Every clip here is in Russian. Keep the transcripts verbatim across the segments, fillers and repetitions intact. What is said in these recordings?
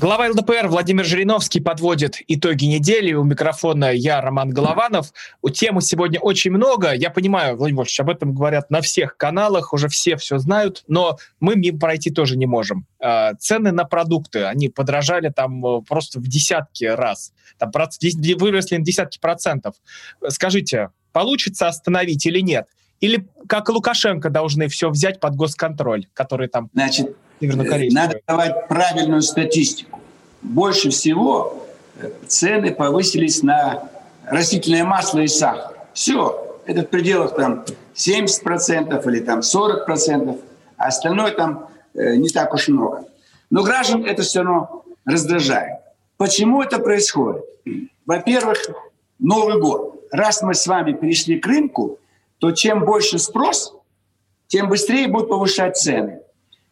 Глава эл дэ пэ эр Владимир Жириновский подводит итоги недели. У микрофона я, Роман Голованов. Темы сегодня очень много. Я понимаю, Владимир Вольфович, об этом говорят на всех каналах, уже все все знают, но мы мимо пройти тоже не можем. Цены на продукты, они подорожали там просто в десятки раз. Там выросли на десятки процентов. Скажите, получится остановить или нет? Или, как и Лукашенко, должны все взять под госконтроль, который там... Значит... Надо давать правильную статистику. Больше всего цены повысились на растительное масло и сахар. Все, это в пределах там, семьдесят процентов или там, сорок процентов, а остальное там э, не так уж много. Но граждан это все равно раздражает. Почему это происходит? Во-первых, Новый год. Раз мы с вами перешли к рынку, то чем больше спрос, тем быстрее будут повышать цены.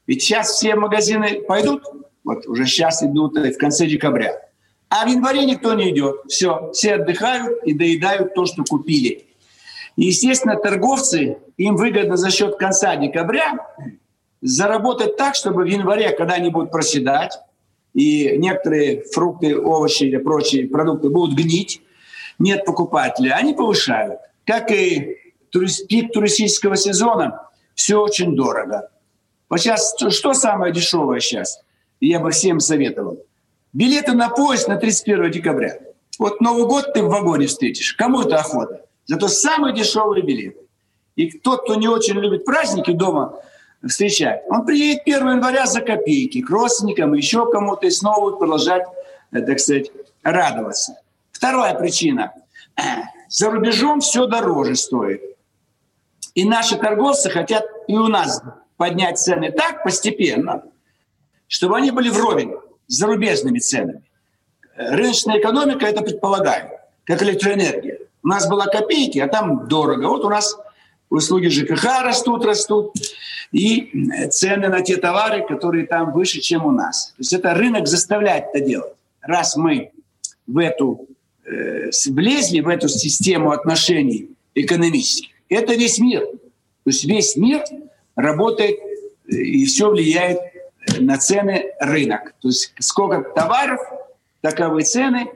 Ведь сейчас все магазины пойдут, вот уже сейчас идут в конце декабря, а в январе никто не идет. Все, все отдыхают и доедают то, что купили. И, естественно, торговцы, им выгодно за счет конца декабря заработать так, чтобы в январе, когда они будут проседать, и некоторые фрукты, овощи или прочие продукты будут гнить, нет покупателя, они повышают. Как и пик туристического сезона, все очень дорого. Вот сейчас, что самое дешевое сейчас, я бы всем советовал? Билеты на поезд на тридцать первое декабря. Вот Новый год ты в вагоне встретишь. Кому это охота? Зато самые дешевые билеты. И тот, кто не очень любит праздники дома встречать, он приедет первого января за копейки к родственникам, еще кому-то, и снова будет продолжать, так сказать, радоваться. Вторая причина. За рубежом все дороже стоит. И наши торговцы хотят и у нас поднять цены так постепенно, чтобы они были вровень с зарубежными ценами. Рыночная экономика это предполагает, как электроэнергия. У нас была копейки, а там дорого. Вот у нас услуги ЖКХ растут, растут, и цены на те товары, которые там выше, чем у нас. То есть это рынок заставляет это делать. Раз мы в эту, э, влезли в эту систему отношений экономических, это весь мир. То есть весь мир... работает, и все влияет на цены рынок. То есть сколько товаров, таковы цены,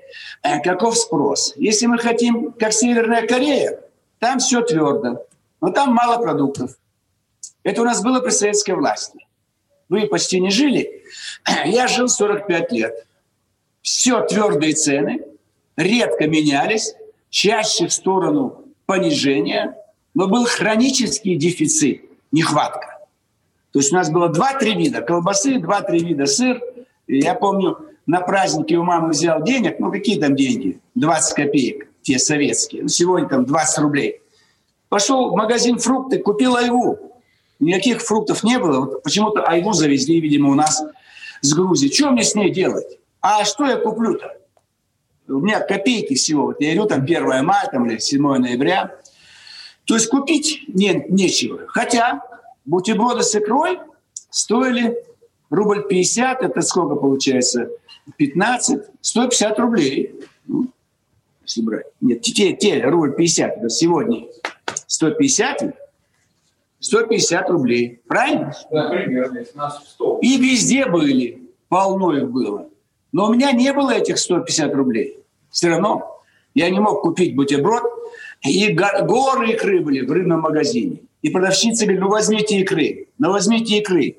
каков спрос. Если мы хотим, как Северная Корея, там все твердо, но там мало продуктов. Это у нас было при советской власти. Вы почти не жили. Я жил сорок пять лет. Все твердые цены, редко менялись, чаще в сторону понижения, но был хронический дефицит. Нехватка. То есть у нас было два-три вида колбасы, два-три вида сыр. И я помню, на празднике у мамы взял денег, ну какие там деньги? двадцать копеек, те советские. Ну, сегодня там двадцать рублей. Пошел в магазин фрукты, купил айву. Никаких фруктов не было. Вот почему-то айву завезли, видимо, у нас с Грузии. Что мне с ней делать? А что я куплю-то? У меня копейки всего. Вот я иду там первое мая там, или седьмое ноября. То есть купить не, нечего. Хотя бутерброды с икрой стоили рубль пятьдесят, это сколько получается? пятнадцать, сто пятьдесят рублей. Ну, если брать. Нет, те, те рубль пятьдесят, это сегодня сто пятьдесят, сто пятьдесят рублей. Правильно? Да, примерно. И везде были, полно их было. Но у меня не было этих сто пятьдесят рублей. Все равно я не мог купить бутерброд. И горы икры были в рыбном магазине. И продавщица говорит, ну возьмите икры, ну возьмите икры.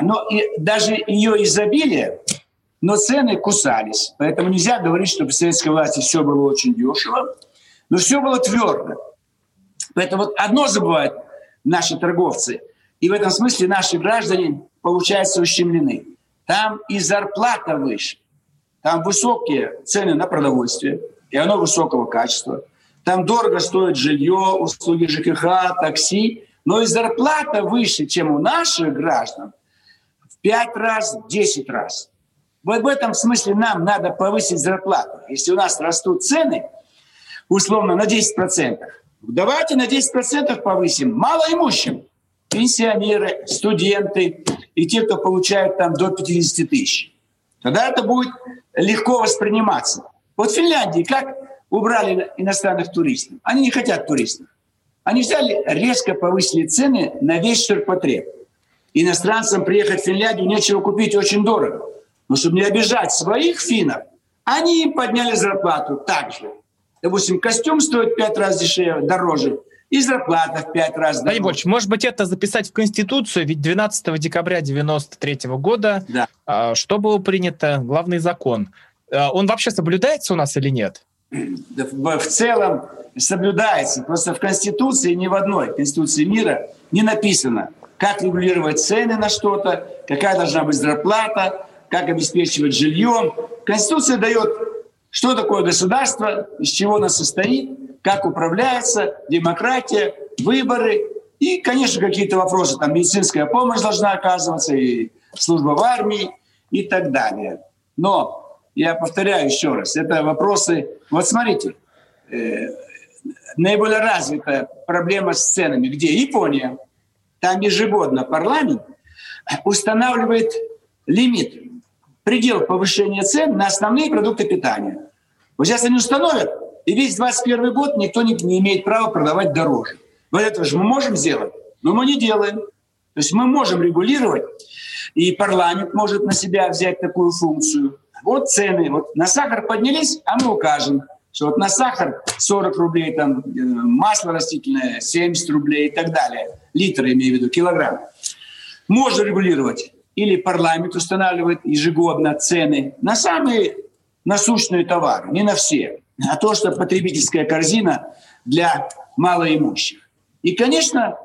Но и даже ее изобилие, но цены кусались. Поэтому нельзя говорить, что при советской власти все было очень дешево. Но все было твердо. Поэтому вот одно забывают наши торговцы. И в этом смысле наши граждане, получается, ущемлены. Там и зарплата выше. Там высокие цены на продовольствие. И оно высокого качества. Там дорого стоит жилье, услуги ЖКХ, такси. Но и зарплата выше, чем у наших граждан, в пять раз, в десять раз. Вот в этом смысле нам надо повысить зарплату. Если у нас растут цены, условно, на десять процентов, давайте на десять процентов повысим малоимущим. Пенсионеры, студенты и те, кто получают там до пятьдесят тысяч. Тогда это будет легко восприниматься. Вот в Финляндии как убрали иностранных туристов? Они не хотят туристов. Они взяли, резко повысили цены на весь ширпотреб. Иностранцам приехать в Финляндию нечего купить, очень дорого. Но чтобы не обижать своих финнов, они им подняли зарплату также. Допустим, костюм стоит пять раз дешевле, дороже, и зарплата в пять раз дороже. Борис, может быть, это записать в Конституцию? Ведь двенадцатого декабря девяносто третьего года, да, что было принято? Главный закон. Он вообще соблюдается у нас или нет? В целом соблюдается. Просто в Конституции, ни в одной Конституции мира не написано, как регулировать цены на что-то, какая должна быть зарплата, как обеспечивать жильем. Конституция дает, что такое государство, из чего оно состоит, как управляется, демократия, выборы и, конечно, какие-то вопросы. Там медицинская помощь должна оказываться, и служба в армии и так далее. Но я повторяю еще раз, это вопросы... Вот смотрите, э, наиболее развитая проблема с ценами, где Япония, там ежегодно парламент устанавливает лимит, предел повышения цен на основные продукты питания. Вот сейчас они установят, и весь двадцать первый год никто не, не имеет права продавать дороже. Вот этого же мы можем сделать, но мы не делаем. То есть мы можем регулировать, и парламент может на себя взять такую функцию. Вот цены, вот на сахар поднялись, а мы укажем, что вот на сахар сорок рублей, там масло растительное семьдесят рублей и так далее. Литр, имею в виду, килограмм. Можно регулировать. Или парламент устанавливает ежегодно цены на самые насущные товары, не на все, а то, что потребительская корзина для малоимущих. И, конечно,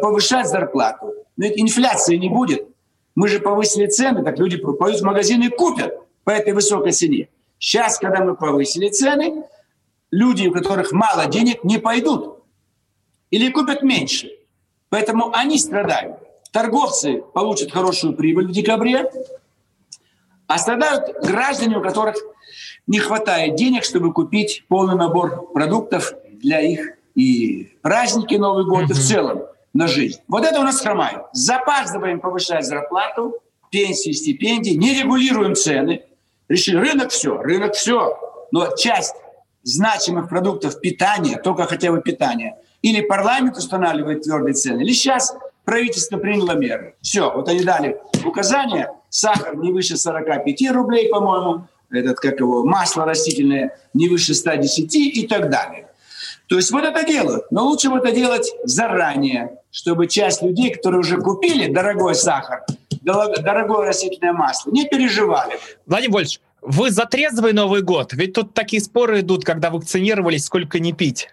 повышать зарплату. Но ведь инфляции не будет. Мы же повысили цены, так люди пойдут в магазины и купят по этой высокой цене. Сейчас, когда мы повысили цены, люди, у которых мало денег, не пойдут или купят меньше. Поэтому они страдают. Торговцы получат хорошую прибыль в декабре, а страдают граждане, у которых не хватает денег, чтобы купить полный набор продуктов для их и праздники, Новый год, mm-hmm. и в целом на жизнь. Вот это у нас хромает. Запаздываем повышать зарплату, пенсии, стипендии, не регулируем цены. Решили, рынок все, рынок все. Но часть значимых продуктов питания, только хотя бы питания, или парламент устанавливает твердые цены, или сейчас правительство приняло меры. Все, вот они дали указания. Сахар не выше сорок пять рублей, по-моему. Этот, как его, масло растительное не выше сто десять и так далее. То есть вот это делают. Но лучше вот это делать заранее, чтобы часть людей, которые уже купили дорогой сахар, дорогое растительное масло, не переживали. Владимир Вольфович, вы за трезвый Новый год? Ведь тут такие споры идут, когда вакцинировались, сколько не пить.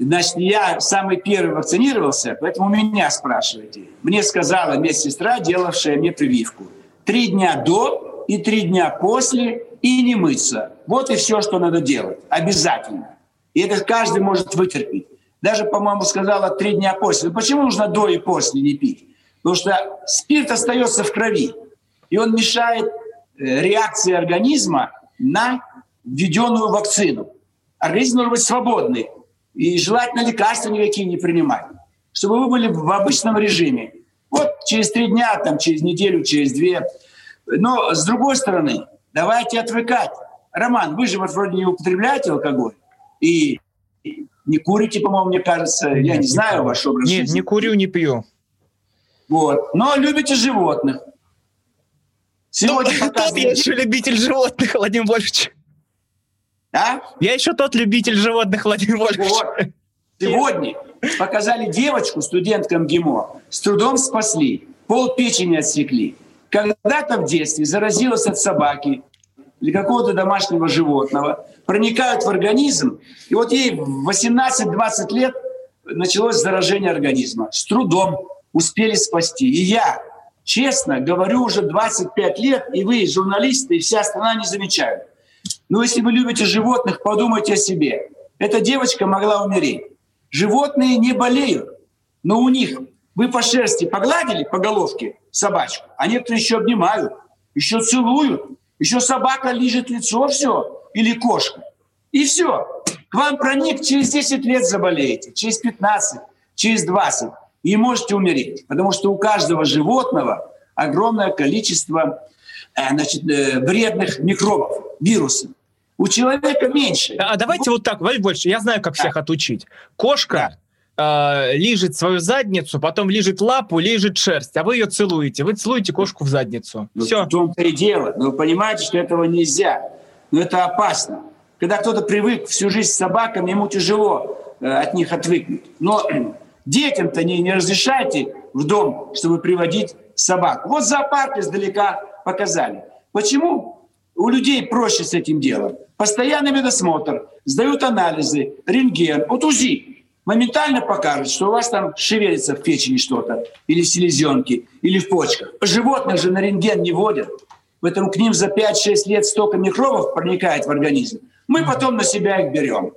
Значит, я самый первый вакцинировался, поэтому меня спрашиваете. Мне сказала медсестра, делавшая мне прививку. Три дня до и три дня после, и не мыться. Вот и все, что надо делать. Обязательно. И это каждый может вытерпеть. Даже, по-моему, сказала три дня после. Но почему нужно до и после не пить? Потому что спирт остается в крови. И он мешает реакции организма на введенную вакцину. Организм должен быть свободный. И желательно лекарства никакие не принимать, чтобы вы были в обычном режиме. Вот через три дня, там, через неделю, через две. Но, с другой стороны, давайте отвыкать. Роман, вы же вот вроде не употребляете алкоголь и не курите, по-моему, мне кажется. Я не знаю ваш образ жизни. Нет, не курю, не пью. Вот. Но любите животных. Сегодня показывает... Тот я еще любитель животных, Владимир Вольфович. А? Я еще тот любитель животных, Владимир Вольфович. Вот. Сегодня показали девочку, студентку МГИМО, с трудом спасли, пол печени отсекли. Когда-то в детстве заразилась от собаки или какого-то домашнего животного, проникают в организм, и вот ей в восемнадцать-двадцать лет началось заражение организма. С трудом успели спасти. И я, честно говорю, уже двадцать пять лет, и вы, журналисты, и вся страна не замечают. Но если вы любите животных, подумайте о себе. Эта девочка могла умереть. Животные не болеют, но у них... Вы по шерсти погладили, по головке собачку, а некоторые еще обнимают, еще целуют. Еще собака лижет лицо, все, или кошка. И все. К вам проник, через десять лет заболеете, через пятнадцать, через двадцать. И можете умереть. Потому что у каждого животного огромное количество значит, вредных микробов, вирусов. У человека меньше. А давайте вот так, Владимир Больше, я знаю, как всех отучить. Кошка э, лижет свою задницу, потом лижет лапу, лижет шерсть, а вы ее целуете. Вы целуете кошку в задницу. Ну, все. В том-то и дело. Но вы понимаете, что этого нельзя. Но это опасно. Когда кто-то привык всю жизнь с собаками, ему тяжело э, от них отвыкнуть. Но детям-то не, не разрешайте в дом, чтобы приводить собак. Вот зоопарк издалека показали. Почему? У людей проще с этим делом. Постоянный медосмотр, сдают анализы, рентген, вот УЗИ. Моментально покажут, что у вас там шевелится в печени что-то, или в селезенке, или в почках. Животных же на рентген не водят. Поэтому к ним за пять-шесть лет столько микробов проникает в организм. Мы потом на себя их берем.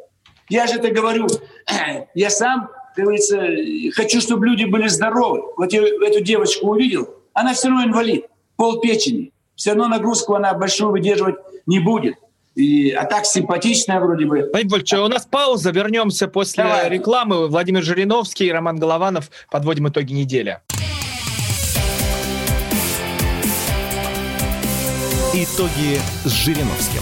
Я же это говорю, я сам, как говорится, хочу, чтобы люди были здоровы. Вот я эту девочку увидел, она все равно инвалид, пол печени. Все равно нагрузку она большую выдерживать не будет. И, а так симпатичная вроде бы. Владимир Ильич, у нас пауза. Вернемся после Давай. рекламы. Владимир Жириновский, Роман Голованов. Подводим итоги недели. Итоги с Жириновским.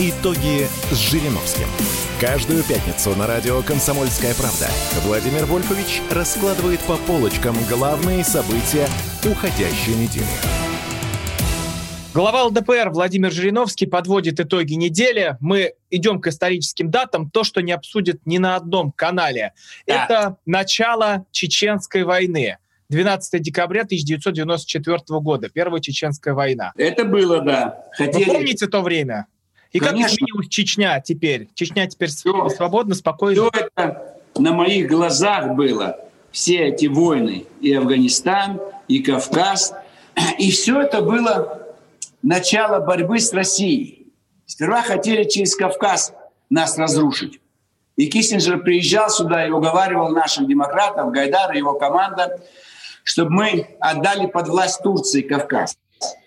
Итоги с Жириновским. Каждую пятницу на радио «Комсомольская правда» Владимир Вольфович раскладывает по полочкам главные события уходящей недели. Глава ЛДПР Владимир Жириновский подводит итоги недели. Мы идем к историческим датам. То, что не обсудят ни на одном канале. Да. Это начало Чеченской войны. двенадцатого декабря тысяча девятьсот девяносто четвёртого года. Первая Чеченская война. Это было, да. Хотели... Вы помните то время? И Конечно. Как изменилась Чечня теперь? Чечня теперь все, свободна, спокойна. Все это на моих глазах было. Все эти войны. И Афганистан, и Кавказ. И все это было начало борьбы с Россией. Сперва хотели через Кавказ нас разрушить. И Киссинджер приезжал сюда и уговаривал наших демократов, Гайдара и его команда, чтобы мы отдали под власть Турции Кавказ.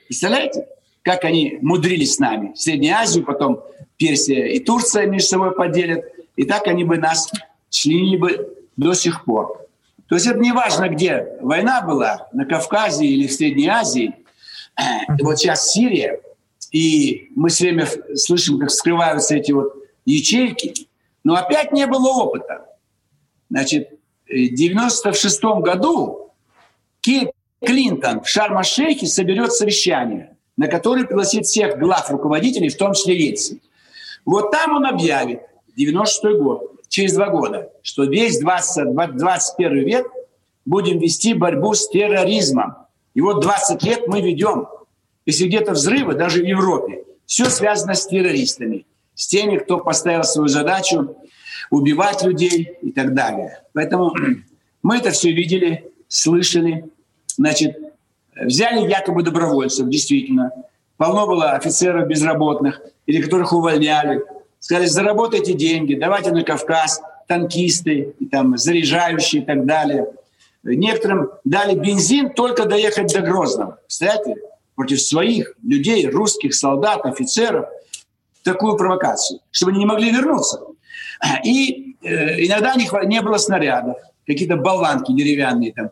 Представляете? Как они мудрились с нами. Среднюю Азию, потом Персия и Турция между собой поделят. И так они бы нас членили бы до сих пор. То есть это не важно, где война была, на Кавказе или в Средней Азии. Вот сейчас Сирия. И мы все время слышим, как вскрываются эти вот ячейки. Но опять не было опыта. Значит, в девяносто шестом году Клинтон в Шарм-эш-Шейхе соберет совещание, на который пригласит всех глав руководителей, в том числе Ельцин. Вот там он объявит, девяносто шестой год, через два года, что весь двадцать, двадцать первый век будем вести борьбу с терроризмом. И вот двадцать лет мы ведем. Если где-то взрывы, даже в Европе, все связано с террористами, с теми, кто поставил свою задачу убивать людей и так далее. Поэтому мы это все видели, слышали, значит, взяли якобы добровольцев, действительно. Полно было офицеров безработных, или которых увольняли. Сказали, заработайте деньги, давайте на Кавказ, танкисты, и там, заряжающие и так далее. Некоторым дали бензин только доехать до Грозного. Представляете, против своих людей, русских солдат, офицеров, такую провокацию, чтобы они не могли вернуться. И э, иногда не, хват... не было снарядов, какие-то болванки деревянные там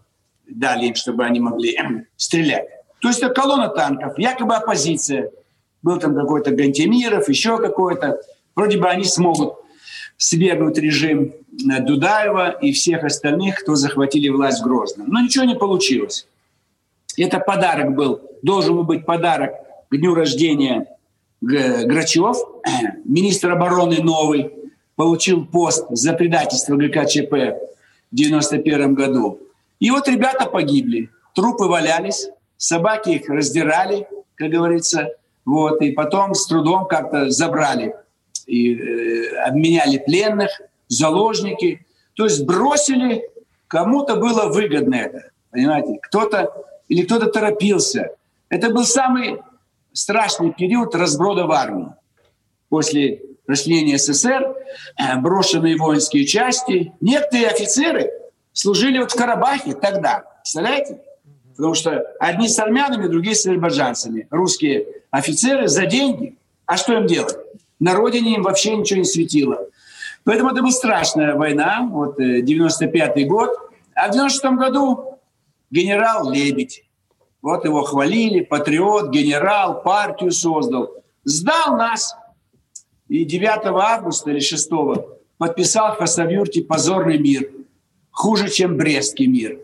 дали им, чтобы они могли стрелять. То есть это колонна танков, якобы оппозиция. Был там какой-то Гантемиров, еще какой-то. Вроде бы они смогут свергнуть режим Дудаева и всех остальных, кто захватили власть в Грозном. Но ничего не получилось. Это подарок был. Должен был быть подарок к дню рождения Грачев. Министр обороны новый получил пост за предательство ГКЧП. в девяносто первом году. И вот ребята погибли, трупы валялись, собаки их раздирали, как говорится, вот, и потом с трудом как-то забрали, и э, обменяли пленных, заложники, то есть бросили, кому-то было выгодно это, понимаете, кто-то или кто-то торопился. Это был самый страшный период разброда в армии. После расчленения СССР, брошенные воинские части, некоторые офицеры служили вот в Карабахе тогда, представляете? Потому что одни с армянами, другие с азербайджанцами. Русские офицеры за деньги. А что им делать? На родине им вообще ничего не светило. Поэтому это была страшная война, вот девяносто пятый год. А в девяносто шестом году генерал Лебедь. Вот его хвалили, патриот, генерал, партию создал. Сдал нас. И девятого августа или шестого подписал в Хасавюрте позорный мир. Хуже, чем Брестский мир.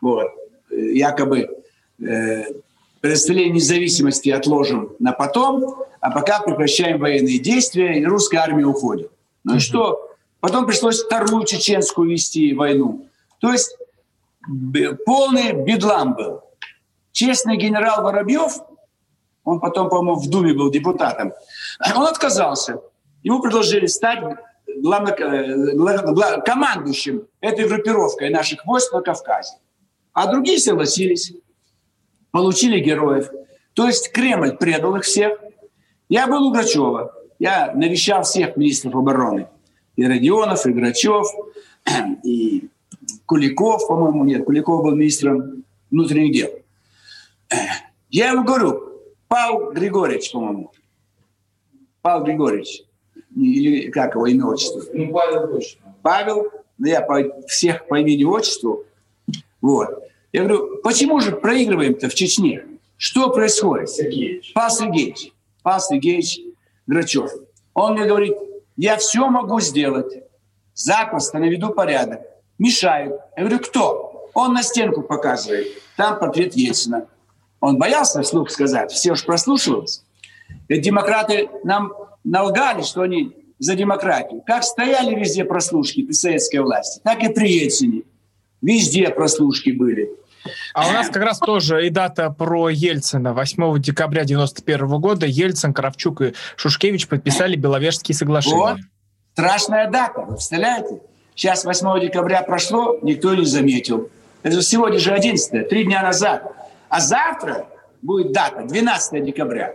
Вот. Якобы э, представление независимости отложим на потом, а пока прекращаем военные действия, и русская армия уходит. Ну и что? Потом пришлось вторую чеченскую вести войну. То есть б- полный бедлам был. Честный генерал Воробьев, он потом, по-моему, в Думе был депутатом, он отказался. Ему предложили стать главно, главно, командующим этой группировкой наших войск на Кавказе. А другие согласились, получили героев. То есть Кремль предал их всех. Я был у Грачева. Я навещал всех министров обороны. И Родионов, и Грачев, и Куликов, по-моему, нет, Куликов был министром внутренних дел. Я ему говорю, Павел Григорьевич, по-моему. Павел Григорьевич. Или как его имя, отчество? Ну, Павел точно. Павел, ну я всех по имени, отчеству. Вот. Я говорю, почему же проигрываем-то в Чечне? Что происходит? Сергеевич. Павел Сергеевич. Павел Сергеевич Грачев. Он мне говорит, я все могу сделать. Запросто наведу порядок. Мешают. Я говорю, кто? Он на стенку показывает. Там портрет Ельцина. Он боялся вслух сказать, все уж прослушивались. Ведь демократы нам налгали, что они за демократию. Как стояли везде прослушки при советской власти, так и при Ельцине. Везде прослушки были. А у нас как раз тоже и дата про Ельцина. восьмого декабря девяносто первого года Ельцин, Кравчук и Шушкевич подписали Беловежские соглашения. Вот. Страшная дата, вы представляете? Сейчас восьмого декабря прошло, никто не заметил. Это сегодня же одиннадцатое, три дня назад. А завтра будет дата, двенадцатого декабря.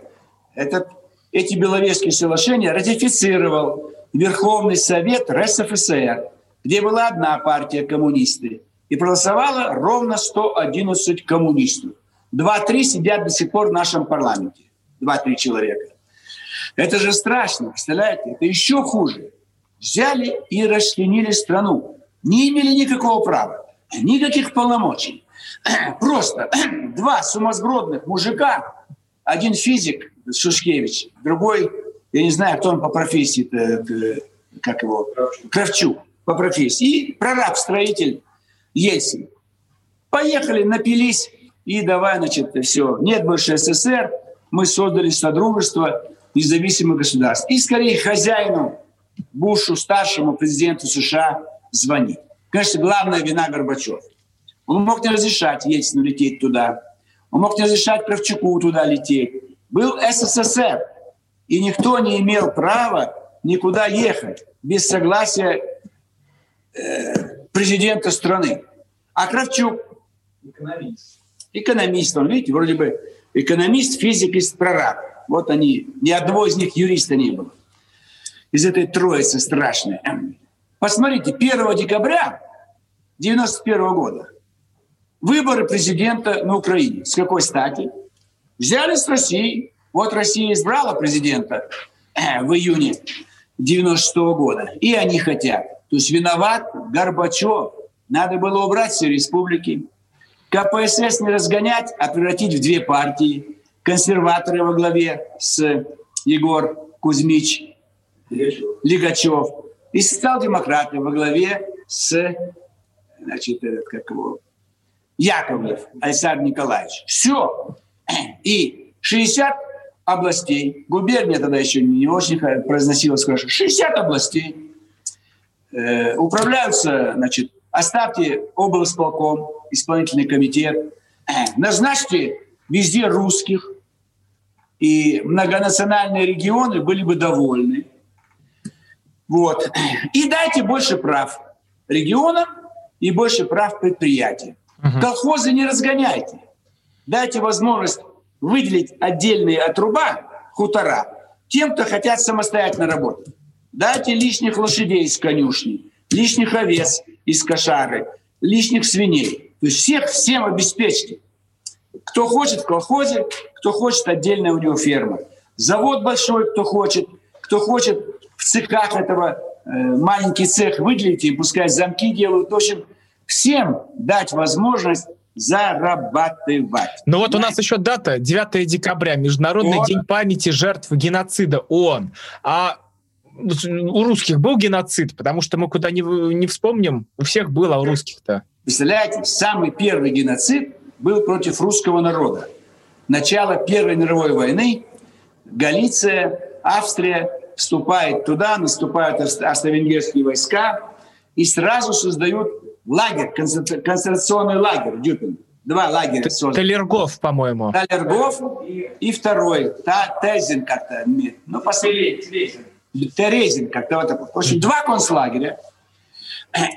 Этот, эти Беловежские соглашения ратифицировал Верховный Совет РСФСР, где была одна партия коммунисты. И проголосовало ровно сто одиннадцать коммунистов. Два-три сидят до сих пор в нашем парламенте. Два-три человека. Это же страшно, представляете? Это еще хуже. Взяли и расчленили страну. Не имели никакого права, никаких полномочий. Просто два сумасбродных мужика, один физик Шушкевич, другой, я не знаю, кто он по профессии, как его, Кравчук по профессии, и прораб-строитель Ельцин. Поехали, напились, и давай, значит, все. Нет больше СССР, мы создали Содружество независимых государств. И скорее хозяину, Бушу, старшему президенту США звонить. Конечно, главная вина Горбачева. Он мог не разрешать Ельцину лететь туда. Он мог не разрешать Кравчуку туда лететь. Был СССР, и никто не имел права никуда ехать без согласия э, президента страны. А Кравчук экономист. Экономист, он, видите, вроде бы экономист, физик и прораб. Вот они, ни одного из них юриста не было. Из этой троицы страшной. Посмотрите, первого декабря девяносто первого года выборы президента на Украине. С какой стати? Взяли с России. Вот Россия избрала президента в июне девяносто шестого года. И они хотят. То есть виноват Горбачев. Надо было убрать все республики. ка пэ эс эс не разгонять, а превратить в две партии. Консерваторы во главе с Егор Кузьмич Лигачев. И социал-демократы во главе с, значит, как его... Яковлев Александр Николаевич. Все. И шестьдесят областей. Губерния тогда еще не очень произносилась хорошо. шестьдесят областей. Э, управляются, значит, Оставьте облсполком, исполнительный комитет, назначьте везде русских, и многонациональные регионы были бы довольны. Вот. И дайте больше прав регионам и больше прав предприятиям. Угу. Колхозы не разгоняйте. Дайте возможность выделить отдельные отруба, хутора, тем, кто хотят самостоятельно работать. Дайте лишних лошадей из конюшни, лишних овец из кошары, лишних свиней. То есть всех всем обеспечьте. Кто хочет в колхозе, кто хочет отдельная у него ферма. Завод большой, кто хочет, кто хочет в цехах этого, э, маленький цех выделите, и пускай замки делают. В общем, всем дать возможность зарабатывать. Ну вот у нас еще дата, девятого декабря, Международный вот. день памяти жертв геноцида ООН. А у русских был геноцид? Потому что мы куда ни, ни вспомним, у всех было, а у русских-то. Представляете, самый первый геноцид был против русского народа. Начало Первой мировой войны, Галиция, Австрия вступает туда, наступают австро-венгерские войска и сразу создают лагерь, концентрационный лагерь Дюпин. Два лагеря созданы. Талергоф, по-моему. Талергоф и второй. Та, Тезин как-то. Ну, последний. Терезин как-то вот такой. В общем, два концлагеря.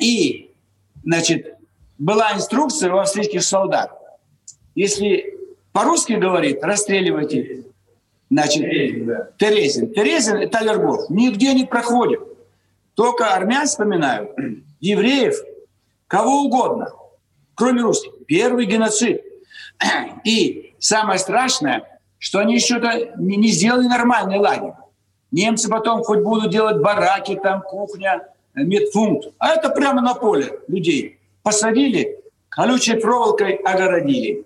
И, значит, была инструкция у австрийских солдат. Если по-русски говорит, расстреливайте. Значит, Терезин, да. Терезин. Терезин и Талергоф нигде не проходит. Только армян вспоминают, евреев, кого угодно, кроме русских. Первый геноцид. И самое страшное, что они еще-то не сделали нормальный лагерь. Немцы потом хоть будут делать бараки, там кухня, медпункт. А это прямо на поле людей. Посадили, колючей проволокой огородили.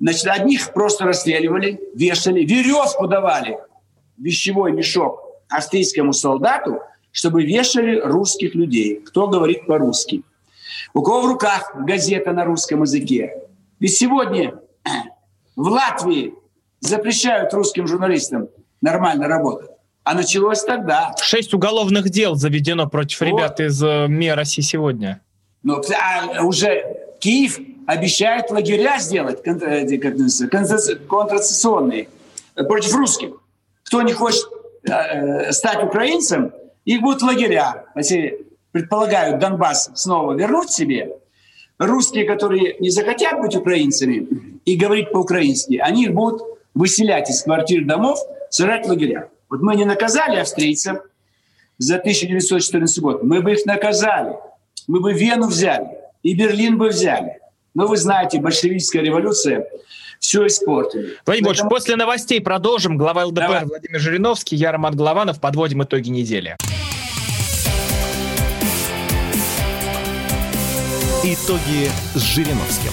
Значит, одних просто расстреливали, вешали, веревку давали, вещевой мешок австрийскому солдату, чтобы вешали русских людей, кто говорит по-русски. У кого в руках газета на русском языке. Ведь сегодня в Латвии запрещают русским журналистам нормально работать. А началось тогда. Шесть уголовных дел заведено против вот. ребят из МИА России сегодня. Ну, а уже Киев обещает лагеря сделать контрацепционные против русских. Кто не хочет э, стать украинцем, их будут лагеря. Если предполагают Донбасс снова вернуть себе, русские, которые не захотят быть украинцами и говорить по-украински, они их будут выселять из квартир, домов, сажать в лагеря. Вот мы не наказали австрийцев за тысяча девятьсот четырнадцатый год. Мы бы их наказали. Мы бы Вену взяли. И Берлин бы взяли. Но вы знаете, большевистская революция все испортила. Владимир Поэтому... после новостей продолжим. Глава ЛДПР Давай. Владимир Жириновский, я Роман Голованов. Подводим итоги недели. Итоги с Жириновским.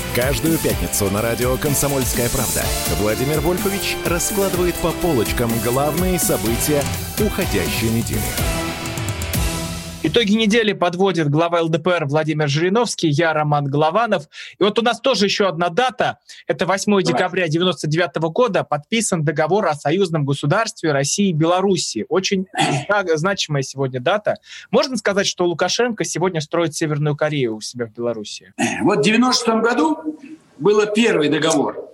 Каждую пятницу на радио «Комсомольская правда» Владимир Вольфович раскладывает по полочкам главные события уходящей недели. Итоги недели подводит глава ЛДПР Владимир Жириновский, я Роман Голованов. И вот у нас тоже еще одна дата. Это восьмого декабря девяносто девятого года подписан договор о союзном государстве России и Белоруссии. Очень значимая сегодня дата. Можно сказать, что Лукашенко сегодня строит Северную Корею у себя в Белоруссии? Вот в девяносто шестом году был первый договор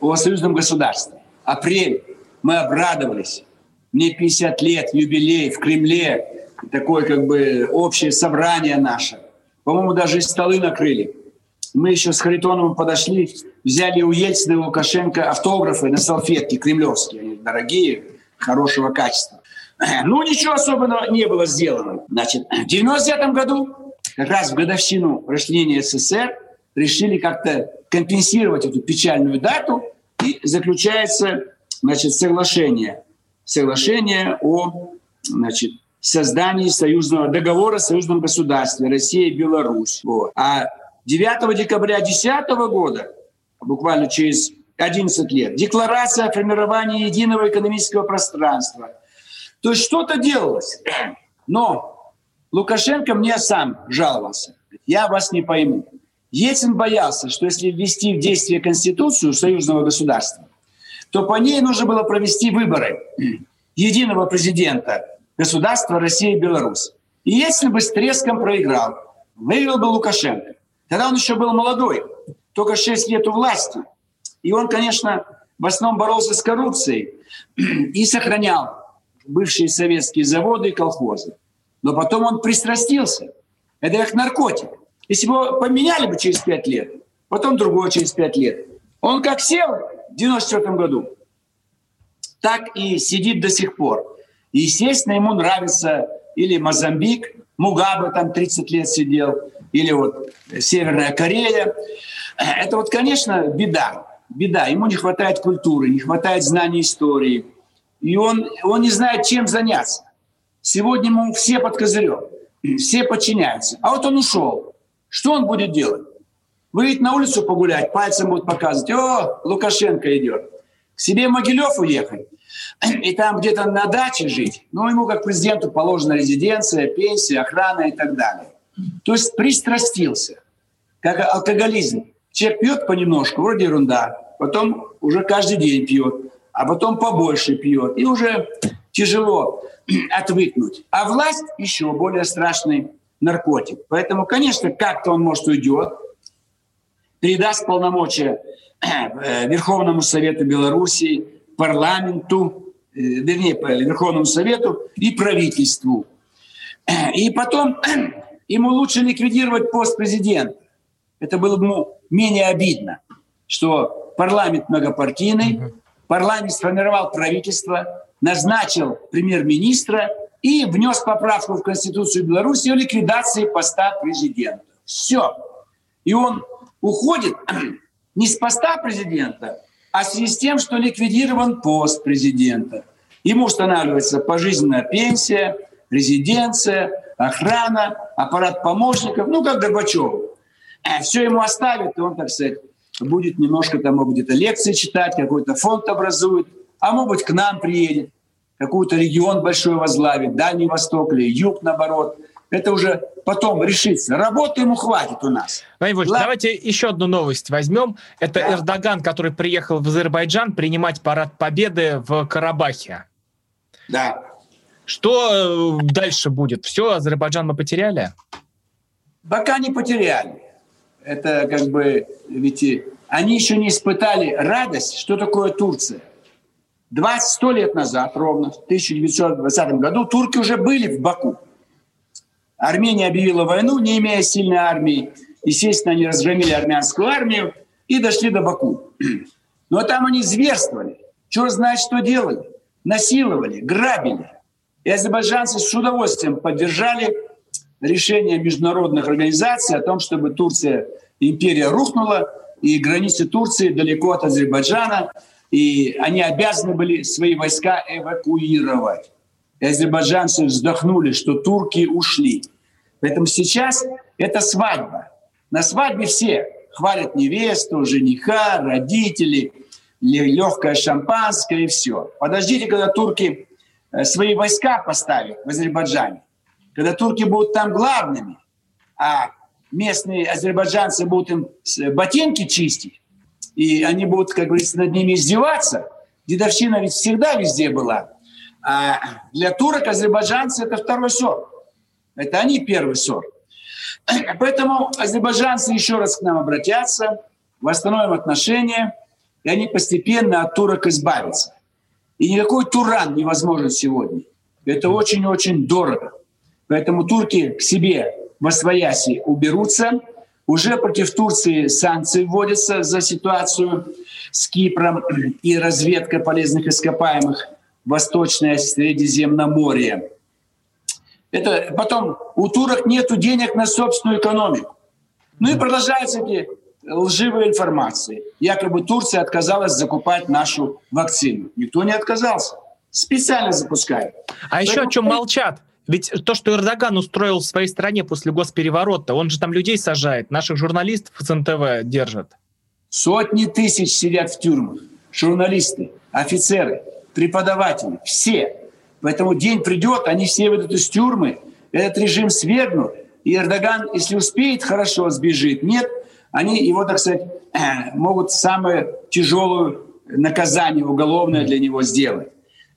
о союзном государстве. Апрель. Мы обрадовались. Мне пятьдесят лет, юбилей в Кремле. Такое как бы общее собрание наше. По-моему, даже и столы накрыли. Мы еще с Харитоновым подошли, взяли у Ельцина и Лукашенко автографы на салфетке кремлевские, они дорогие, хорошего качества. Ну, ничего особенного не было сделано. Значит, в девяносто девятом году, как раз в годовщину расчленения СССР, решили как-то компенсировать эту печальную дату, и заключается, значит, соглашение. Соглашение о, значит, создании союзного договора о союзном государстве Россия и Беларусь. Вот. А девятого декабря две тысячи десятого года, буквально через одиннадцать лет, декларация о формировании единого экономического пространства. То есть что-то делалось. Но Лукашенко мне сам жаловался. Я вас не пойму. Ельцин боялся, что если ввести в действие Конституцию союзного государства, то по ней нужно было провести выборы единого президента государства России и Беларусь. И Ельцин бы с треском проиграл, выиграл бы Лукашенко. Тогда он еще был молодой, только шесть лет у власти. И он, конечно, в основном боролся с коррупцией и сохранял бывшие советские заводы и колхозы. Но потом он пристрастился. Это как наркотик. Если бы его поменяли бы через пять лет, потом другого через пять лет. Он как сел в девяносто четвёртом году, так и сидит до сих пор. И, естественно, ему нравится или Мозамбик, Мугаба там тридцать лет сидел, или вот Северная Корея. Это вот, конечно, беда. Беда. Ему не хватает культуры, не хватает знаний истории. И он, он не знает, чем заняться. Сегодня ему все под козырем, все подчиняются. А вот он ушел. Что он будет делать? Выйдет на улицу погулять, пальцем будут показывать. О, Лукашенко идет. К себе в Могилев уехать. И там где-то на даче жить. Ну, ему как президенту положена резиденция, пенсия, охрана и так далее. То есть пристрастился. Как алкоголизм. Человек пьет понемножку, вроде ерунда. Потом уже каждый день пьет. А потом побольше пьет. И уже тяжело отвыкнуть. А власть еще более страшный наркотик. Поэтому, конечно, как-то он, может, уйдет. Передаст полномочия Верховному Совету Беларуси, парламенту, вернее, Верховному Совету и правительству. И потом ему лучше ликвидировать пост президента. Это было бы ему менее обидно, что парламент многопартийный, парламент сформировал правительство, назначил премьер-министра и внес поправку в Конституцию Беларуси о ликвидации поста президента. Все. И он уходит не с поста президента, а в связи с тем, что ликвидирован пост президента. Ему устанавливается пожизненная пенсия, резиденция, охрана, аппарат помощников, ну, как Горбачеву. Все ему оставят, и он, так сказать, будет немножко там, может, где-то лекции читать, какой-то фонд образует, а может быть, к нам приедет, какой-то регион большой возглавит, Дальний Восток или Юг, наоборот. Это уже потом решится. Работы ему хватит у нас. Владимир Владимирович, давайте еще одну новость возьмем. Это да. Эрдоган, который приехал в Азербайджан принимать парад победы в Карабахе. Да. Что дальше будет? Все, Азербайджан мы потеряли? Пока не потеряли. Это как бы, ведь они еще не испытали радость, что такое Турция. сто лет назад, ровно в тысяча девятьсот двадцатом году, турки уже были в Баку. Армения объявила войну, не имея сильной армии. Естественно, они разгромили армянскую армию и дошли до Баку. Но там они зверствовали. Черт знает, что делали. Насиловали, грабили. И азербайджанцы с удовольствием поддержали решение международных организаций о том, чтобы Турция, империя рухнула, и границы Турции далеко от Азербайджана, и они обязаны были свои войска эвакуировать. И азербайджанцы вздохнули, что турки ушли. Поэтому сейчас это свадьба. На свадьбе все хвалят невесту, жениха, родителей, легкое шампанское и все. Подождите, когда турки свои войска поставят в Азербайджане, когда турки будут там главными, а местные азербайджанцы будут им ботинки чистить, и они будут, как говорится, над ними издеваться. Дедовщина ведь всегда везде была. А для турок азербайджанцы – это второй сорт. Это они первый сорт. Поэтому азербайджанцы еще раз к нам обратятся, восстановим отношения, и они постепенно от турок избавятся. И никакой туран невозможен сегодня. Это очень-очень дорого. Поэтому турки к себе во свояси уберутся, Уже против Турции санкции вводятся за ситуацию с Кипром и разведка полезных ископаемых в Восточное Средиземноморье. Это потом у турок нет денег на собственную экономику. Ну и продолжаются эти лживые информации. Якобы Турция отказалась закупать нашу вакцину. Никто не отказался. Специально запускают. А так еще о чем молчат? Ведь то, что Эрдоган устроил в своей стране после госпереворота, он же там людей сажает, наших журналистов с эн тэ вэ держит. Сотни тысяч сидят в тюрьмах. Журналисты, офицеры, преподаватели, все. Поэтому день придет, они все выйдут из тюрьмы, этот режим свергнут, и Эрдоган, если успеет, хорошо, сбежит. Нет, они его, так сказать, могут самое тяжелое наказание уголовное для него сделать.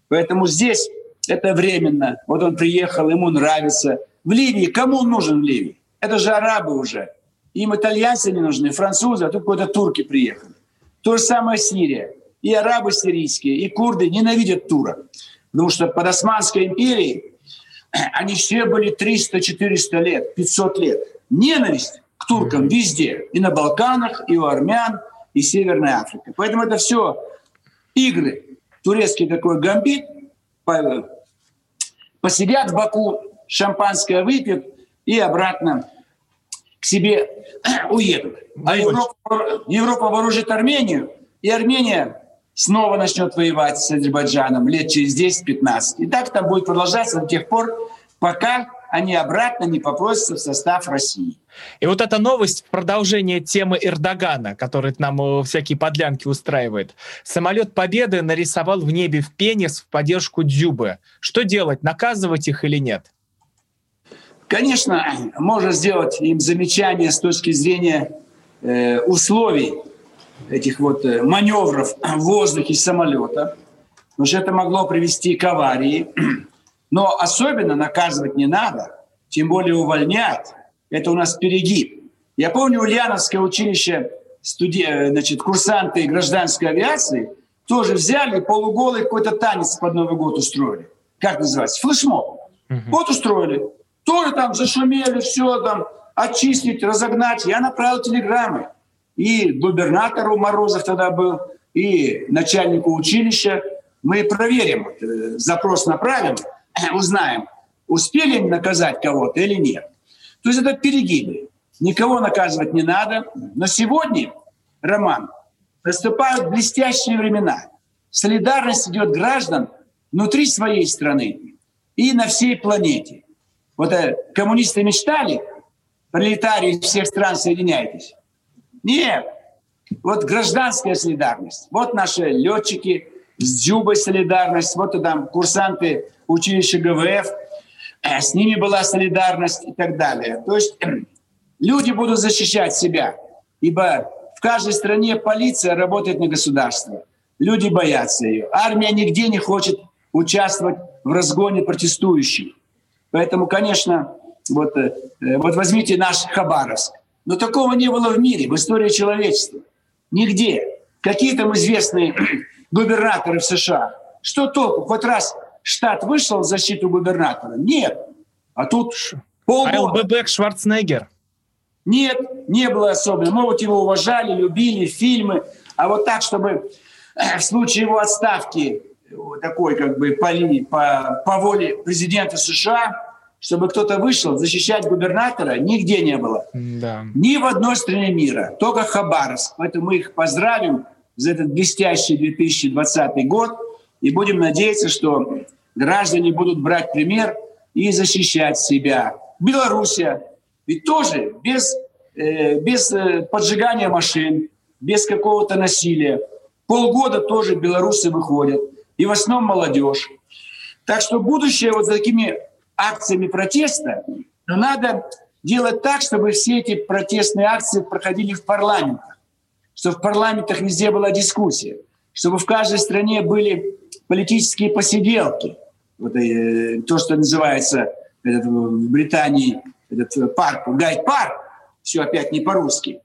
Поэтому здесь это временно. Вот он приехал, ему нравится. В Ливии, кому он нужен в Ливии? Это же арабы уже. Им итальянцы не нужны, французы, а тут какие-то турки приехали. То же самое Сирия. И арабы сирийские, и курды ненавидят турок. Потому что под Османской империей они все были триста-четыреста лет, пятьсот лет. Ненависть к туркам везде. И на Балканах, и у армян, и Северной Африки. Поэтому это все игры. Турецкий такой гамбит. Посидят в Баку, шампанское выпьют и обратно к себе уедут. А Европа, Европа вооружит Армению, и Армения снова начнет воевать с Азербайджаном лет через десять-пятнадцать. И так это будет продолжаться до тех пор, пока они обратно не попросятся в состав России. И вот эта новость в продолжение темы Эрдогана, который нам всякие подлянки устраивает. Самолет Победы нарисовал в небе в пенис в поддержку Дзюбы. Что делать, наказывать их или нет? Конечно, можно сделать им замечание с точки зрения э, условий этих вот э, маневров в воздухе самолета. Потому что это могло привести к аварии. Но особенно наказывать не надо, тем более увольнять. Это у нас перегиб. Я помню, Ульяновское училище, студия, значит, курсанты гражданской авиации тоже взяли полуголый какой-то танец под Новый год устроили. Как называется? Флешмоб. Угу. Вот устроили. Тоже там зашумели, все там очистить, разогнать. Я направил телеграммы. И губернатору Морозов тогда был, и начальнику училища. Мы проверим, запрос направим, узнаем, успели наказать кого-то или нет. То есть это перегибы. Никого наказывать не надо. Но сегодня, Роман, наступают блестящие времена. Солидарность идет граждан внутри своей страны и на всей планете. Вот коммунисты мечтали, пролетарии всех стран, соединяйтесь. Нет. Вот гражданская солидарность. Вот наши летчики с Дзюбой солидарность. Вот и там курсанты училища гэ вэ эф, с ними была солидарность и так далее. То есть люди будут защищать себя, ибо в каждой стране полиция работает на государство. Люди боятся ее. Армия нигде не хочет участвовать в разгоне протестующих. Поэтому, конечно, вот, вот возьмите наш Хабаровск. Но такого не было в мире, в истории человечества. Нигде. Какие там известные губернаторы в США. Что толку? Хоть раз штат вышел в защиту губернатора? Нет. А тут полгода. А эл бэ бэ Шварценеггер? Нет, не было особенно. Мы вот его уважали, любили, фильмы. А вот так, чтобы в случае его отставки, такой как бы по, по, по воле президента США, чтобы кто-то вышел защищать губернатора, нигде не было. Да. Ни в одной стране мира. Только Хабаровск. Поэтому мы их поздравим за этот блестящий две тысячи двадцатый год. И будем надеяться, что граждане будут брать пример и защищать себя. Белоруссия ведь тоже без, э, без поджигания машин, без какого-то насилия. Полгода тоже белорусы выходят. И в основном молодежь. Так что будущее вот за такими акциями протеста, но надо делать так, чтобы все эти протестные акции проходили в парламентах. Чтобы в парламентах везде была дискуссия. Чтобы в каждой стране были политические посиделки. Вот, э, то, что называется этот, в Британии этот парк, гайд-парк. Все опять не по-русски.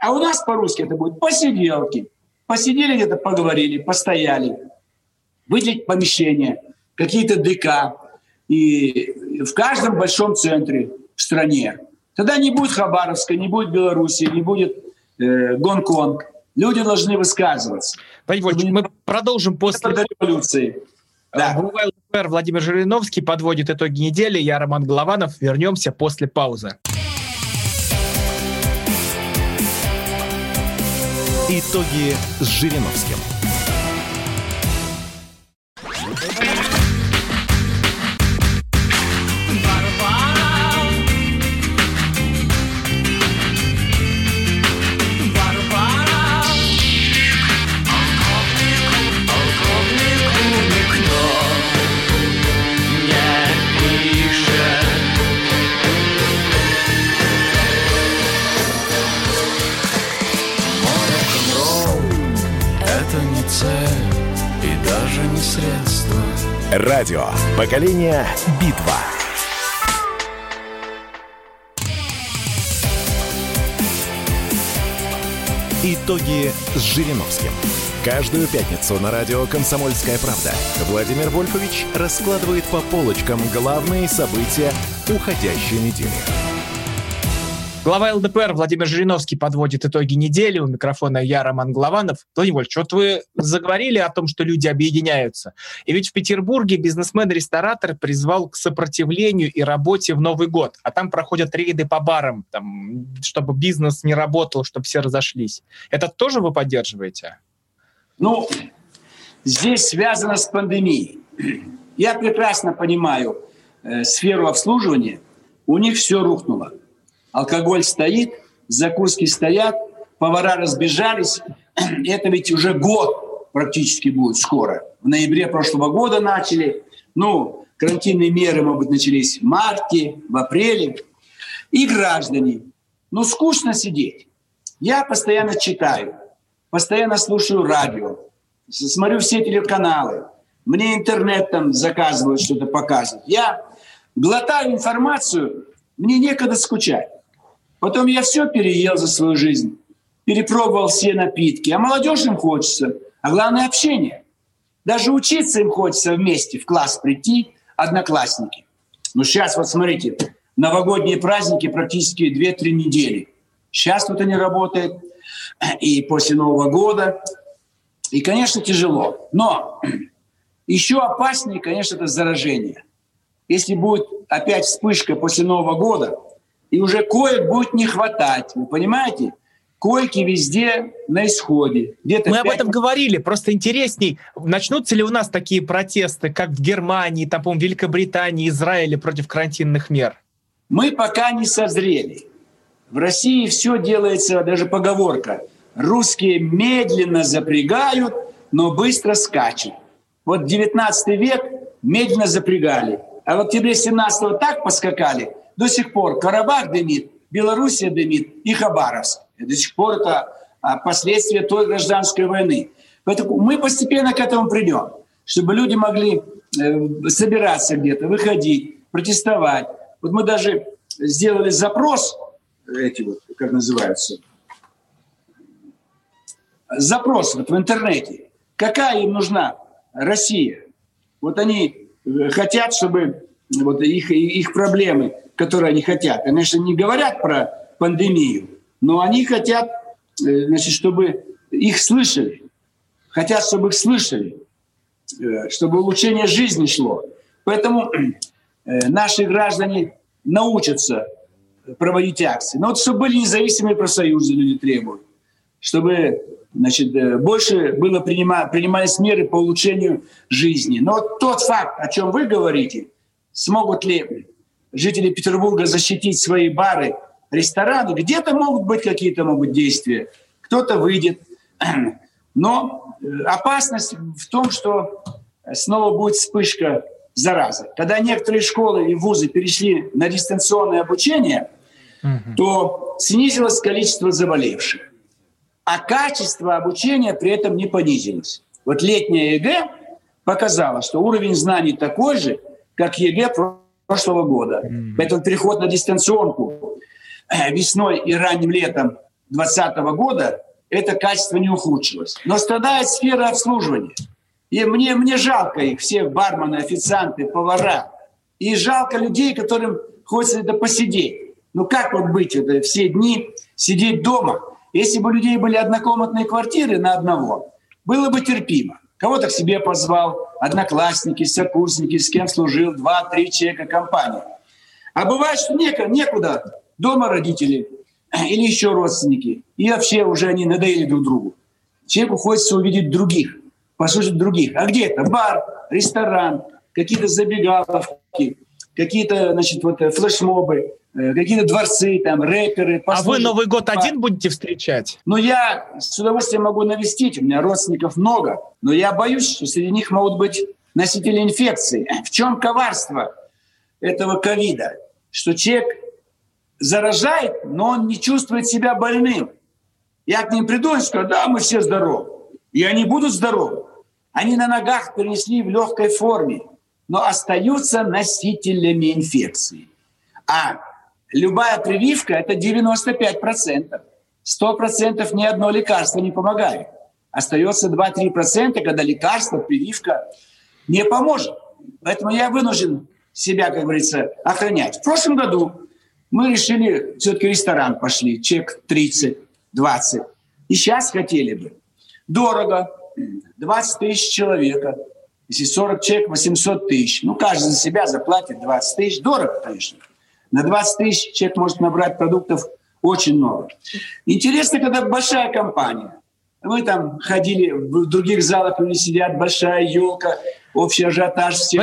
А у нас по-русски это будет посиделки. Посидели где-то, поговорили, постояли. Выделить помещения, какие-то дэ ка. И в каждом большом центре в стране. Тогда не будет Хабаровска, не будет Белоруссии, не будет э, Гонконг. Люди должны высказываться. Владимир Владимирович, мы продолжим после революции. Да. Глава ЛДПР Владимир Жириновский подводит итоги недели. Я Роман Голованов. Вернемся после паузы. Итоги с Жириновским. Радио. Поколение. Битва. Итоги с Жириновским. Каждую пятницу на радио «Комсомольская правда» Владимир Вольфович раскладывает по полочкам главные события уходящей недели. Глава ЛДПР Владимир Жириновский подводит итоги недели. У микрофона я, Роман Голованов. Владимир Вольфович, вот вы заговорили о том, что люди объединяются. И ведь в Петербурге бизнесмен-ресторатор призвал к сопротивлению и работе в Новый год. А там проходят рейды по барам, там, чтобы бизнес не работал, чтобы все разошлись. Это тоже вы поддерживаете? Ну, здесь связано с пандемией. Я прекрасно понимаю э, сферу обслуживания. У них все рухнуло. Алкоголь стоит, закуски стоят, повара разбежались. Это ведь уже год практически будет скоро. В ноябре прошлого года начали. Ну, карантинные меры, может быть, начались в марте, в апреле. И граждане. Ну, скучно сидеть. Я постоянно читаю, постоянно слушаю радио, смотрю все телеканалы. Мне интернет там заказывают, что-то показывают. Я глотаю информацию, мне некогда скучать. Потом я все переел за свою жизнь, перепробовал все напитки. А молодежь им хочется, а главное общение. Даже учиться им хочется вместе, в класс прийти, одноклассники. Ну сейчас вот смотрите, новогодние праздники практически две-три недели. Сейчас вот они работают, и после Нового года. И, конечно, тяжело. Но еще опаснее, конечно, это заражение. Если будет опять вспышка после Нового года, и уже коек будет не хватать. Вы понимаете? Койки везде на исходе. Где-то мы пять... об этом говорили. Просто интересней, начнутся ли у нас такие протесты, как в Германии, там, по-моему, Великобритании, Израиле против карантинных мер? Мы пока не созрели. В России все делается, даже поговорка. Русские медленно запрягают, но быстро скачут. Вот девятнадцатый век медленно запрягали. А в октябре семнадцатого так поскакали, до сих пор Карабах дымит, Белоруссия дымит и Хабаровск. И до сих пор это последствия той гражданской войны. Поэтому мы постепенно к этому придем, чтобы люди могли собираться где-то, выходить, протестовать. Вот мы даже сделали запрос, эти вот, как называются, запрос вот в интернете. Какая им нужна Россия? Вот они хотят, чтобы вот их, их проблемы, которые они хотят, конечно, не говорят про пандемию, но они хотят, значит, чтобы их слышали. Хотят, чтобы их слышали, чтобы улучшение жизни шло. Поэтому наши граждане научатся проводить акции. Но вот чтобы были независимые профсоюзы, люди требуют, чтобы, значит, больше было принима, принимались меры по улучшению жизни. Но тот факт, о чем вы говорите, смогут ли жители Петербурга защитить свои бары, рестораны, где-то могут быть какие-то могут действия, кто-то выйдет. Но опасность в том, что снова будет вспышка заразы. Когда некоторые школы и вузы перешли на дистанционное обучение, mm-hmm. то снизилось количество заболевших. А качество обучения при этом не понизилось. Вот летняя ЕГЭ показала, что уровень знаний такой же, как ЕГЭ прошлого года. Mm. Поэтому переход на дистанционку весной и ранним летом двадцатого года это качество не ухудшилось. Но страдает сфера обслуживания. И мне, мне жалко их всех, бармены, официанты, повара. И жалко людей, которым хочется это посидеть. Ну как вот быть это все дни, сидеть дома? Если бы у людей были однокомнатные квартиры на одного, было бы терпимо. Кого-то к себе позвал, одноклассники, сокурсники, с кем служил, два-три человека, компания. А бывает, что некуда, дома родители или еще родственники. И вообще уже они надоели друг другу. Человеку хочется увидеть других, послушать других. А где это? Бар, ресторан, какие-то забегаловки, какие-то, значит, вот флешмобы, какие-то дворцы, там, рэперы. А вы Новый год один будете встречать? Ну, я с удовольствием могу навестить, у меня родственников много, но я боюсь, что среди них могут быть носители инфекции. В чем коварство этого ковида? Что человек заражает, но он не чувствует себя больным. Я к ним приду и скажу, да, мы все здоровы. И они будут здоровы. Они на ногах перенесли в легкой форме, но остаются носителями инфекции. А любая прививка – это девяносто пять процентов. сто процентов ни одно лекарство не помогает. Остается два-три процента, когда лекарство, прививка не поможет. Поэтому я вынужден себя, как говорится, охранять. В прошлом году мы решили, все-таки в ресторан пошли, чек тридцать-двадцать. И сейчас хотели бы. Дорого, двадцать тысяч человека. Если сорок человек, восемьсот тысяч. Ну, каждый за себя заплатит двадцать тысяч. Дорого, конечно. На двадцать тысяч человек может набрать продуктов очень много. Интересно, когда большая компания. Мы там ходили, в других залах люди сидят, большая елка, общий ажиотаж, все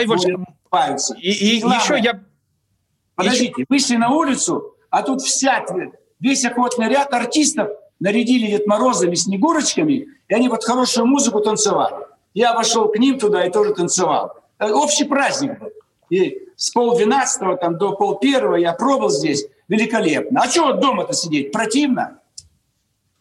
купаются. И, и, и главное, еще я... Подождите, еще... вышли на улицу, а тут вся, весь охотный ряд артистов нарядили Дед Морозами, Снегурочками, и они вот хорошую музыку танцевали. Я вошел к ним туда и тоже танцевал. Общий праздник был. И с полдвенадцатого там, до полпервого я пробыл здесь великолепно. А чего дома-то сидеть? Противно?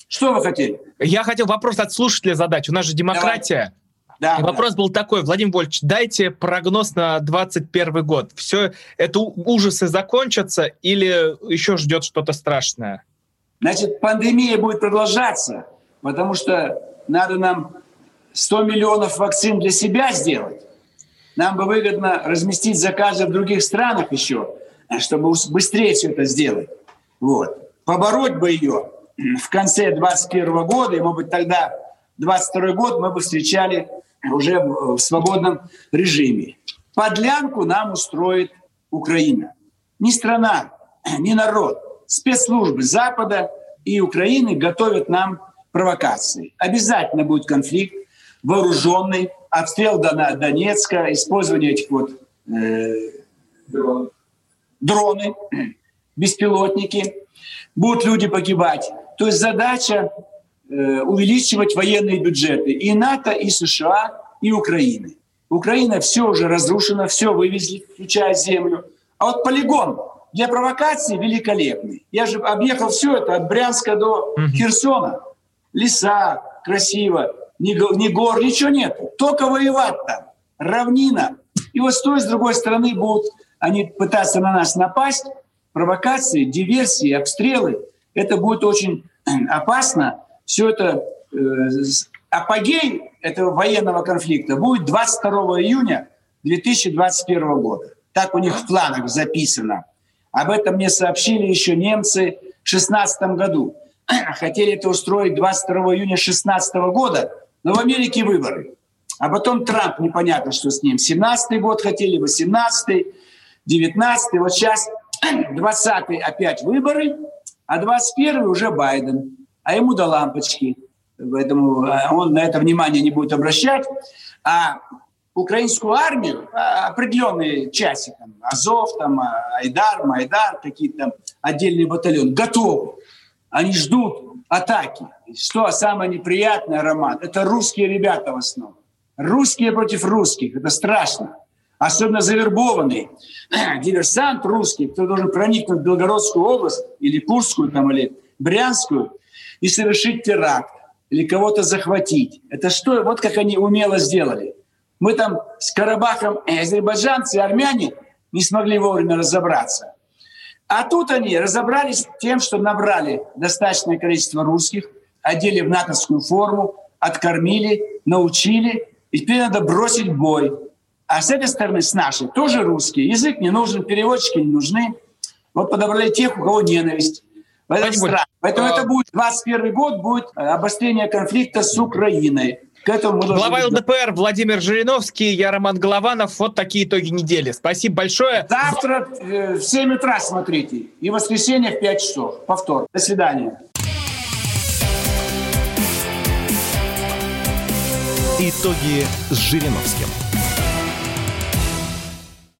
Что вы хотели? Я хотел вопрос от слушателя задать. У нас же демократия. Да, вопрос да. был такой. Владимир Вольфович, дайте прогноз на двадцать первый год. Все это ужасы закончатся или еще ждет что-то страшное? Значит, пандемия будет продолжаться, потому что надо нам сто миллионов вакцин для себя сделать. Нам бы выгодно разместить заказы в других странах еще, чтобы быстрее все это сделать. Вот. Побороть бы ее в конце двадцать первого года, и, может быть, тогда двадцать второй год мы бы встречали уже в свободном режиме. Подлянку нам устроит Украина. Ни страна, ни народ. Спецслужбы Запада и Украины готовят нам провокации. Обязательно будет конфликт вооруженный, обстрел Донецка, использование этих вот э, дроны. дроны, беспилотники. Будут люди погибать. То есть задача э, увеличивать военные бюджеты и НАТО, и США, и Украины. Украина все уже разрушена, все вывезли, включая землю. А вот полигон для провокации великолепный. Я же объехал все это от Брянска до mm-hmm. Херсона. Леса, красиво. Ни гор, ни гор, ничего нет. Только воевать там. Равнина. И вот с той, с другой стороны будут они пытаться на нас напасть. Провокации, диверсии, обстрелы. Это будет очень опасно. Все это... Э, апогей этого военного конфликта будет двадцать второго июня две тысячи двадцать первого года. Так у них в планах записано. Об этом мне сообщили еще немцы в шестнадцатом году. Хотели это устроить двадцать второго июня шестнадцатого года. Но в Америке выборы. А потом Трамп, непонятно, что с ним. семнадцатый год хотели, восемнадцатый, девятнадцатый. Вот сейчас двадцатый опять выборы, а двадцать первый уже Байден. А ему до лампочки. Поэтому он на это внимание не будет обращать. А украинскую армию, определенные части, там, Азов, там, Айдар, Майдар, какие-то там отдельные батальоны, готовы. Они ждут атаки. Что самое неприятное, Роман, это русские ребята в основном. Русские против русских. Это страшно. Особенно завербованный диверсант русский, кто должен проникнуть в Белгородскую область или Курскую, там, или Брянскую и совершить теракт или кого-то захватить. Это что? Вот как они умело сделали. Мы там с Карабахом, азербайджанцы, армяне не смогли вовремя разобраться. А тут они разобрались тем, что набрали достаточное количество русских, одели в натовскую форму, откормили, научили. И теперь надо бросить бой. А с этой стороны, с нашей, тоже русские. Язык не нужен, переводчики не нужны. Вот подобрали тех, у кого ненависть. Это страшно. Поэтому а... это будет двадцать первый год, будет обострение конфликта с Украиной. К этому глава ЛДПР Владимир Жириновский, я Роман Голованов. Вот такие итоги недели. Спасибо большое. Завтра в семь утра смотрите. И воскресенье в пять часов. Повтор. До свидания. Итоги с Жириновским.